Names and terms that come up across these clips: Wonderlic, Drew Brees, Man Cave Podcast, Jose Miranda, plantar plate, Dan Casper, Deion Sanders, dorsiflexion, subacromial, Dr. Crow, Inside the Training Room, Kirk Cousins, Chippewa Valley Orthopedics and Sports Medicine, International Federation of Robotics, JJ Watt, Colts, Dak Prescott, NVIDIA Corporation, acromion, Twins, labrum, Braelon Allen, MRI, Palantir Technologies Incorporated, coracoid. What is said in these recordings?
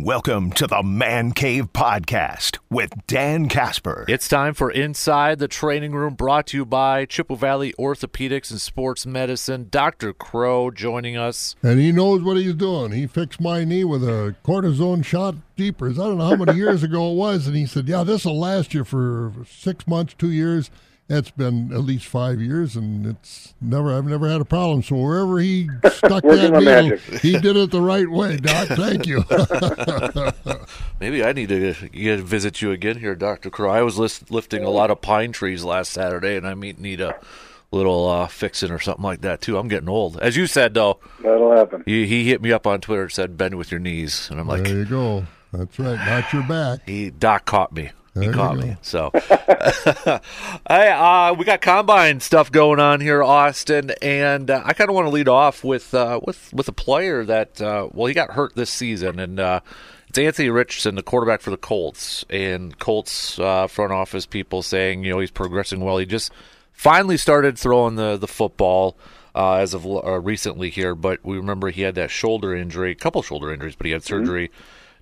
Welcome to the Man Cave Podcast with Dan Casper. It's time for Inside the Training Room, brought to you by Chippewa Valley Orthopedics and Sports Medicine. Dr. Crow joining us. And he knows what he's doing. He fixed my knee with a cortisone shot deepers. I don't know how many years ago it was. And he said, yeah, this will last you for 6 months, 2 years. It's been at least 5 years, and it's I've never had a problem. So wherever he stuck that needle, he did it the right way, Doc. Thank you. Maybe I need to visit you again here, Dr. Crow. I was lifting a lot of pine trees last Saturday, and I need a little fixing or something like that, too. I'm getting old. As you said, though. That'll happen. He hit me up on Twitter and said, bend with your knees. And I'm like, there you go. That's right. Not your back. Doc caught me. He caught me. So, hey, we got combine stuff going on here, Austin, and I kind of want to lead off with a player that he got hurt this season, and it's Anthony Richardson, the quarterback for the Colts, and Colts front office people saying he's progressing well. He just finally started throwing the football as of recently here, but we remember he had that shoulder injury, a couple shoulder injuries, but he had surgery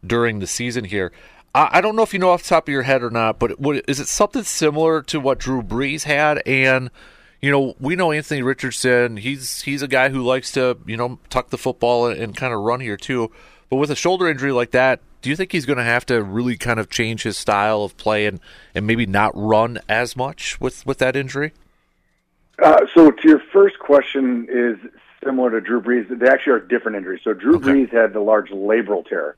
during the season here. I don't know if you know off the top of your head or not, but is it something similar to what Drew Brees had? And, we know Anthony Richardson. He's a guy who likes to, tuck the football and kind of run here too. But with a shoulder injury like that, do you think he's going to have to really kind of change his style of play and maybe not run as much with that injury? So to your first question, is similar to Drew Brees. They actually are different injuries. So Drew Brees had the large labral tear.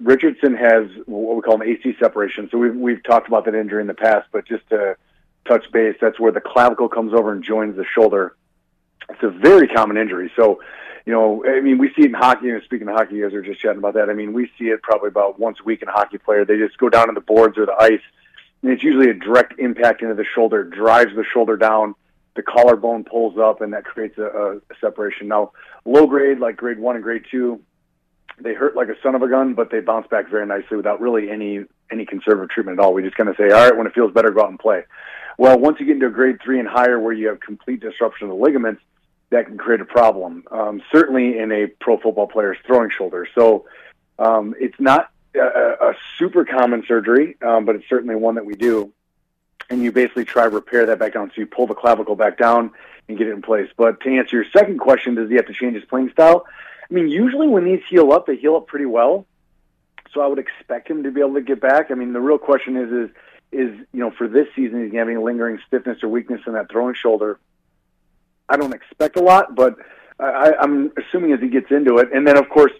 Richardson has what we call an AC separation. So we've talked about that injury in the past, but just to touch base, that's where the clavicle comes over and joins the shoulder. It's a very common injury. So, we see it in hockey, and speaking of hockey, you guys are just chatting about that. We see it probably about once a week in a hockey player. They just go down on the boards or the ice, and it's usually a direct impact into the shoulder, drives the shoulder down, the collarbone pulls up, and that creates a separation. Now, low grade, like grade 1 and grade 2, they hurt like a son of a gun, but they bounce back very nicely without really any conservative treatment at all. We just kind of say, all right, when it feels better, go out and play. Well, once you get into a grade 3 and higher where you have complete disruption of the ligaments, that can create a problem, certainly in a pro football player's throwing shoulder. So it's not a super common surgery, but it's certainly one that we do. And you basically try to repair that back down. So you pull the clavicle back down and get it in place. But to answer your second question, does he have to change his playing style? Usually when these heal up, they heal up pretty well. So I would expect him to be able to get back. The real question is for this season, he's having lingering stiffness or weakness in that throwing shoulder. I don't expect a lot, but I'm assuming as he gets into it. And then, of course,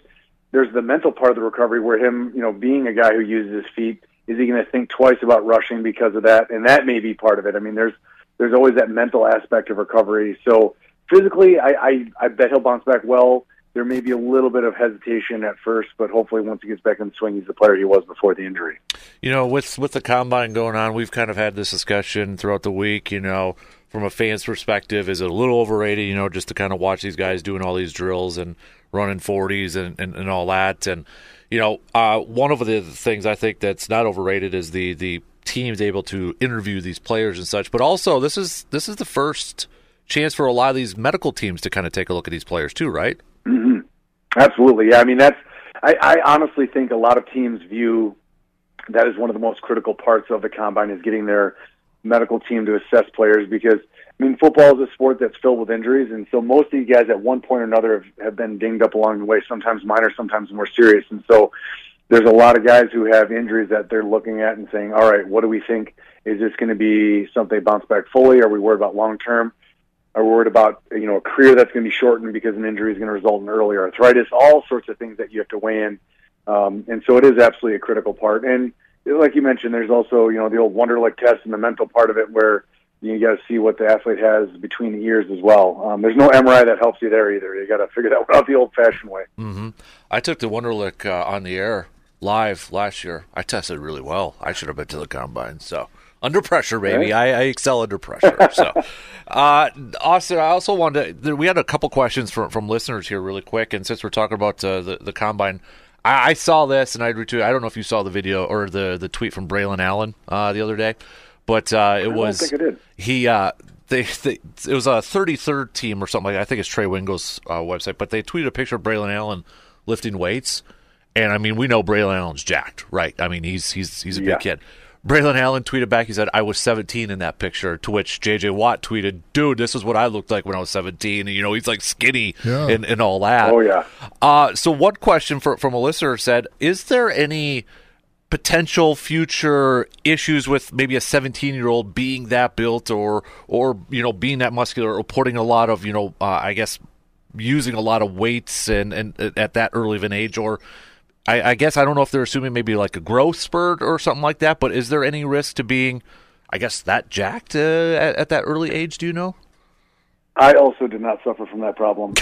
there's the mental part of the recovery where him, being a guy who uses his feet, is he going to think twice about rushing because of that? And that may be part of it. There's always that mental aspect of recovery. So physically, I bet he'll bounce back well. There may be a little bit of hesitation at first, but hopefully once he gets back in the swing, he's the player he was before the injury. With the combine going on, we've kind of had this discussion throughout the week, from a fan's perspective, is it a little overrated, just to kind of watch these guys doing all these drills and running 40s and all that. And, one of the things I think that's not overrated is the team's able to interview these players and such. But also, this is the first chance for a lot of these medical teams to kind of take a look at these players too, right? Mm-hmm. Absolutely. Yeah. I honestly think a lot of teams view that as one of the most critical parts of the combine is getting their medical team to assess players because, football is a sport that's filled with injuries. And so most of these guys at one point or another have been dinged up along the way, sometimes minor, sometimes more serious. And so there's a lot of guys who have injuries that they're looking at and saying, all right, what do we think? Is this going to be something bounce back fully? Are we worried about long-term? Are worried about, a career that's going to be shortened because an injury is going to result in early arthritis, all sorts of things that you have to weigh in. And so it is absolutely a critical part. And like you mentioned, there's also, the old Wonderlic test and the mental part of it where you got to see what the athlete has between the ears as well. There's no MRI that helps you there either. You got to figure that one out the old-fashioned way. Mm-hmm. I took the Wonderlic on the air live last year. I tested really well. I should have been to the combine, so... Under pressure, baby. Right. I excel under pressure. So, Austin, I also wanted to – we had a couple questions from listeners here really quick, and since we're talking about the combine, I saw this, and I retweeted. I don't know if you saw the video or the tweet from Braelon Allen the other day, but it was a 33rd team or something like that. I think it's Trey Wingo's website, but they tweeted a picture of Braelon Allen lifting weights. And, I mean, we know Braelon Allen's jacked, right? I mean, he's a big kid. Braelon Allen tweeted back, he said, I was 17 in that picture, to which JJ Watt tweeted, dude, this is what I looked like when I was 17. And, you know, he's like skinny and all that. Oh, yeah. So one question from a listener said, is there any potential future issues with maybe a 17-year-old being that built or you know, being that muscular or putting a lot of, you know, I guess using a lot of weights and at that early of an age or – I guess I don't know if they're assuming maybe like a growth spurt or something like that, but is there any risk to being, I guess, that jacked at that early age? Do you know? I also did not suffer from that problem.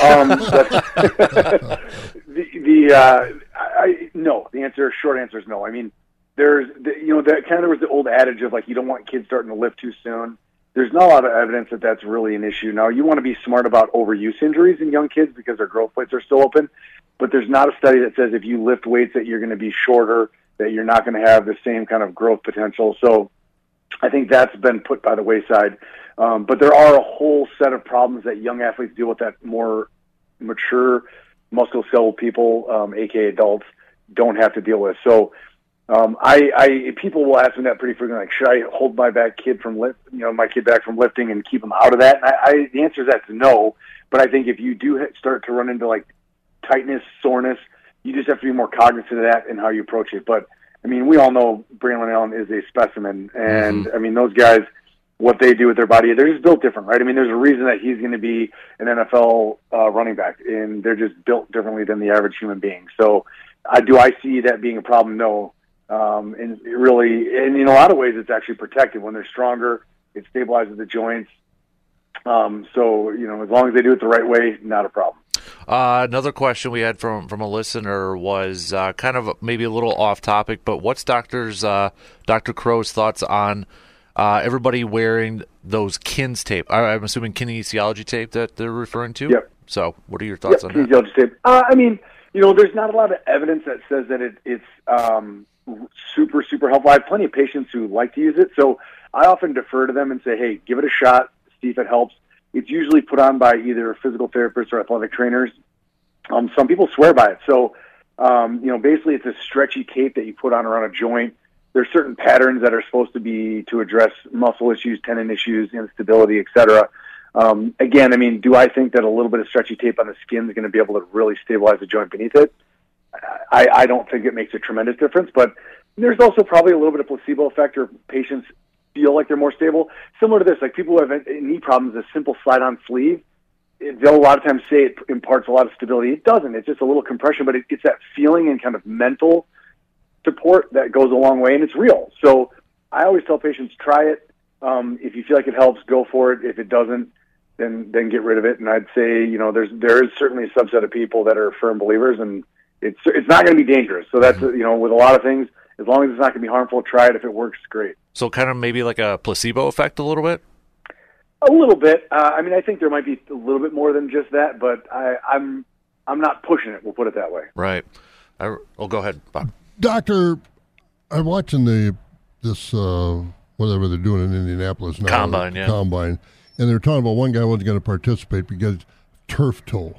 No. Short answer is no. I mean, there was the old adage of like you don't want kids starting to lift too soon. There's not a lot of evidence that that's really an issue. Now, you want to be smart about overuse injuries in young kids because their growth plates are still open. But there's not a study that says if you lift weights that you're going to be shorter, that you're not going to have the same kind of growth potential. So I think that's been put by the wayside. But there are a whole set of problems that young athletes deal with that more mature musculoskeletal people, aka adults, don't have to deal with. So people will ask me that pretty frequently, like, should I hold my kid back from lifting and keep him out of that? And the answer to that is no. But I think if you do start to run into like tightness, soreness, you just have to be more cognizant of that and how you approach it. But, I mean, we all know Braelon Allen is a specimen. And, I mean, those guys, what they do with their body, they're just built different, right? I mean, there's a reason that he's going to be an NFL running back, and they're just built differently than the average human being. So do I see that being a problem? No. And it really, and in a lot of ways, it's actually protected. When they're stronger, it stabilizes the joints. So, you know, as long as they do it the right way, not a problem. Another question we had from a listener was kind of maybe a little off topic, but what's Dr. Crow's thoughts on everybody wearing those KINS tape? I'm assuming kinesiology tape that they're referring to? Yep. So what are your thoughts on that? Kinesiology tape. I mean, you know, there's not a lot of evidence that says that it's super, super helpful. I have plenty of patients who like to use it, so I often defer to them and say, hey, give it a shot, see if it helps. It's usually put on by either physical therapists or athletic trainers. Some people swear by it. So, you know, basically it's a stretchy tape that you put on around a joint. There's certain patterns that are supposed to be to address muscle issues, tendon issues, instability, et cetera. Again, I mean, do I think that a little bit of stretchy tape on the skin is going to be able to really stabilize the joint beneath it? I don't think it makes a tremendous difference, but there's also probably a little bit of placebo effect or patients feel like they're more stable. Similar to this, like people who have knee problems, a simple slide-on sleeve, they'll a lot of times say it imparts a lot of stability. It doesn't. It's just a little compression, but it's that feeling and kind of mental support that goes a long way, and it's real. So I always tell patients, try it. If you feel like it helps, go for it. If it doesn't, then get rid of it. And I'd say, you know, there is certainly a subset of people that are firm believers, and it's not going to be dangerous. So that's, you know, with a lot of things, as long as it's not going to be harmful, try it. If it works, great. So kind of maybe like a placebo effect a little bit? A little bit. I mean, I think there might be a little bit more than just that, but I'm not pushing it. We'll put it that way. Right. Go ahead, Bob. Doctor, I'm watching this whatever they're doing in Indianapolis now. Combine, yeah. Combine. And they're talking about one guy wasn't going to participate because turf toe.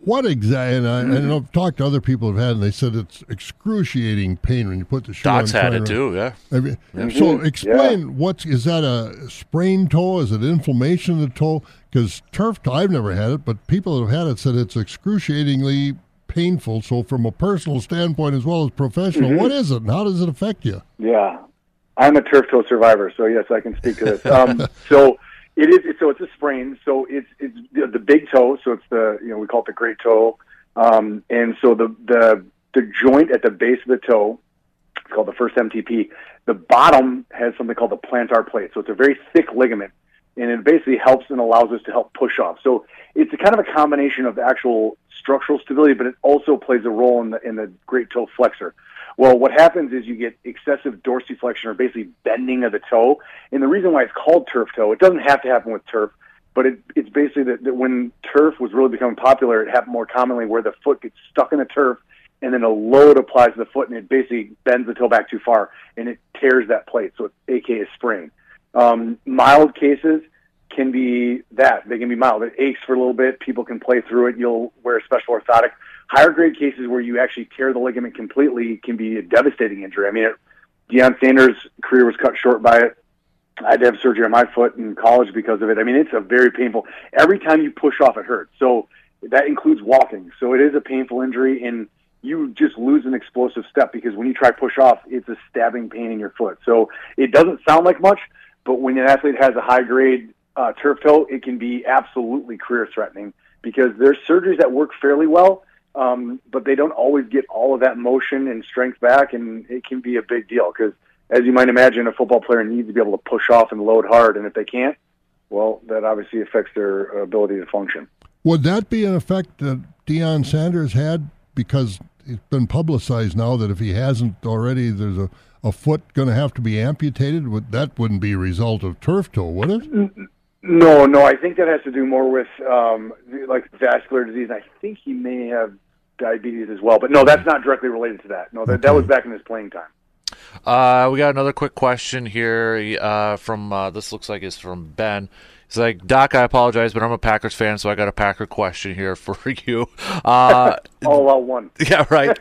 What exactly? And I've talked to other people who've had, and they said it's excruciating pain when you put the shoe on. Doc's had it too, yeah. I mean, so explain is that a sprained toe? Is it inflammation of the toe? Because turf toe, I've never had it, but people that have had it said it's excruciatingly painful. So from a personal standpoint as well as professional, what is it and how does it affect you? Yeah, I'm a turf toe survivor, so yes, I can speak to this. It's a sprain. So it's the big toe. So it's we call it the great toe. And so the joint at the base of the toe, it's called the first MTP. The bottom has something called the plantar plate. So it's a very thick ligament, and it basically helps and allows us to help push off. So it's a kind of a combination of the actual structural stability, but it also plays a role in the great toe flexor. Well, what happens is you get excessive dorsiflexion or basically bending of the toe. And the reason why it's called turf toe, it doesn't have to happen with turf, but it's basically that when turf was really becoming popular, it happened more commonly where the foot gets stuck in the turf and then a load applies to the foot and it basically bends the toe back too far and it tears that plate. So it's AKA sprain. Mild cases can be that. They can be mild. It aches for a little bit. People can play through it. You'll wear a special orthotic. Higher grade cases where you actually tear the ligament completely can be a devastating injury. I mean, Deion Sanders' career was cut short by it. I had to have surgery on my foot in college because of it. I mean, it's a very painful. Every time you push off, it hurts. So that includes walking. So it is a painful injury, and you just lose an explosive step because when you try push off, it's a stabbing pain in your foot. So it doesn't sound like much, but when an athlete has a high-grade turf toe, it can be absolutely career-threatening because there's surgeries that work fairly well, but they don't always get all of that motion and strength back, and it can be a big deal because, as you might imagine, a football player needs to be able to push off and load hard, and if they can't, well, that obviously affects their ability to function. Would that be an effect that Deion Sanders had? Because it's been publicized now that if he hasn't already, there's a foot going to have to be amputated. That wouldn't be a result of turf toe, would it? No. I think that has to do more with vascular disease. I think he may have diabetes as well. But no, that's not directly related to that. No, that was back in his playing time. We got another quick question here from this looks like it's from Ben. He's like, Doc, I apologize, but I'm a Packers fan, so I got a Packer question here for you. All out one. Yeah, right.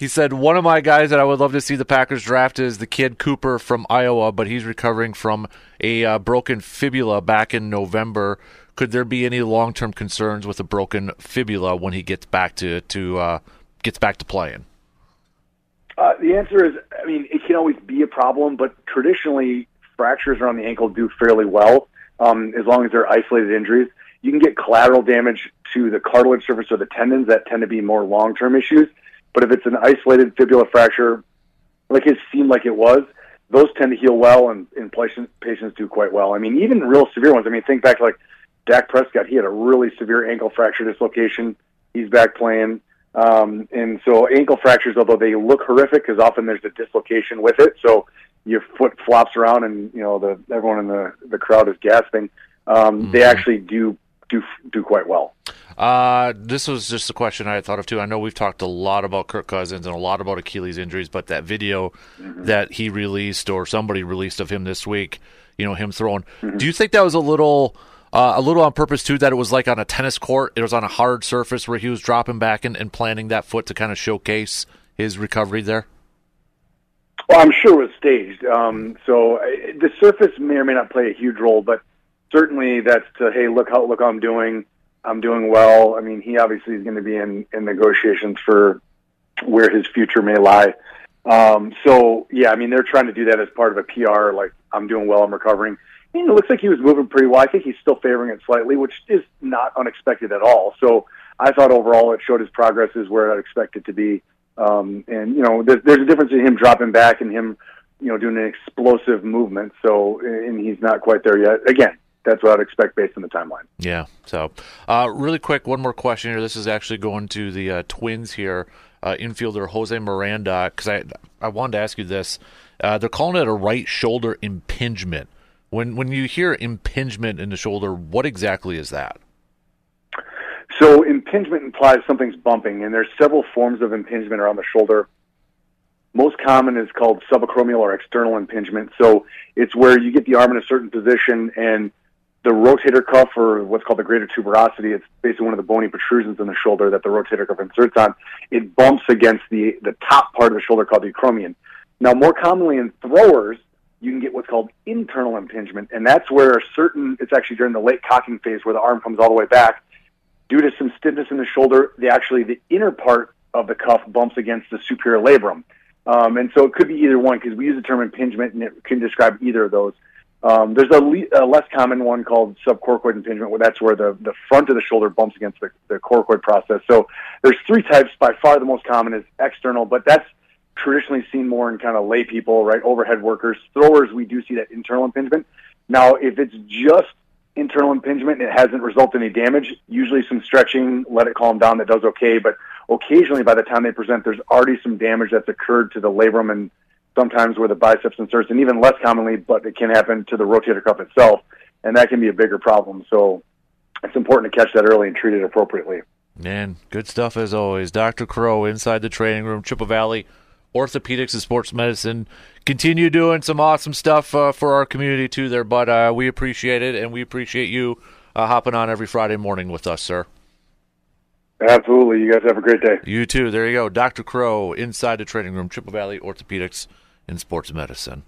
He said, one of my guys that I would love to see the Packers draft is the kid Cooper from Iowa, but he's recovering from a broken fibula back in November. Could there be any long-term concerns with a broken fibula when he gets back to playing? The answer is, I mean, it can always be a problem, but traditionally fractures around the ankle do fairly well, as long as they're isolated injuries. You can get collateral damage to the cartilage surface or the tendons that tend to be more long-term issues. But if it's an isolated fibula fracture, like it seemed like it was, those tend to heal well, and patients do quite well. I mean, even real severe ones. I mean, think back to like Dak Prescott. He had a really severe ankle fracture dislocation. He's back playing. And so ankle fractures, although they look horrific, because often there's a dislocation with it, so your foot flops around and, you know, everyone in the crowd is gasping. They actually do quite well. This was just a question I had thought of, too. I know we've talked a lot about Kirk Cousins and a lot about Achilles injuries, but that video that he released or somebody released of him this week, you know, him throwing, do you think that was a little on purpose, too, that it was like on a tennis court? It was on a hard surface where he was dropping back and planting that foot to kind of showcase his recovery there? Well, I'm sure it was staged. So the surface may or may not play a huge role, but certainly that's to, hey, look how I'm doing. I'm doing well. I mean, he obviously is going to be in negotiations for where his future may lie. So, yeah, I mean, they're trying to do that as part of a PR, like I'm doing well, I'm recovering. I mean, it looks like he was moving pretty well. I think he's still favoring it slightly, which is not unexpected at all. So I thought overall it showed his progress is where I'd expect it to be. And, you know, there's a difference in him dropping back and him, you know, doing an explosive movement. So, and he's not quite there yet. Again, that's what I'd expect based on the timeline. Yeah. So really quick, one more question here. This is actually going to the Twins here, infielder Jose Miranda, because I wanted to ask you this. They're calling it a right shoulder impingement. When you hear impingement in the shoulder, what exactly is that? So impingement implies something's bumping, and there's several forms of impingement around the shoulder. Most common is called subacromial or external impingement. So it's where you get the arm in a certain position, and the rotator cuff, or what's called the greater tuberosity, it's basically one of the bony protrusions in the shoulder that the rotator cuff inserts on. It bumps against the top part of the shoulder called the acromion. Now, more commonly in throwers, you can get what's called internal impingement, and that's where it's actually during the late cocking phase where the arm comes all the way back. Due to some stiffness in the shoulder, the inner part of the cuff bumps against the superior labrum. And so it could be either one, because we use the term impingement, and it can describe either of those. There's a less common one called subcoracoid impingement, where that's where the front of the shoulder bumps against the coracoid process. So there's three types. By far the most common is external, but that's traditionally seen more in kind of lay people, right, overhead workers. Throwers, we do see that internal impingement. Now, if it's just internal impingement and it hasn't resulted in any damage, usually some stretching, let it calm down, that does okay, but occasionally by the time they present, there's already some damage that's occurred to the labrum and sometimes where the biceps inserts, and even less commonly, but it can happen to the rotator cuff itself, and that can be a bigger problem. So it's important to catch that early and treat it appropriately. Man, good stuff as always. Dr. Crow, Inside the Training Room, Chippewa Valley Orthopedics and Sports Medicine. Continue doing some awesome stuff for our community too there, but we appreciate it, and we appreciate you hopping on every Friday morning with us, sir. Absolutely. You guys have a great day. You too. There you go. Dr. Crow, Inside the Training Room, Chippewa Valley Orthopedics and Sports Medicine.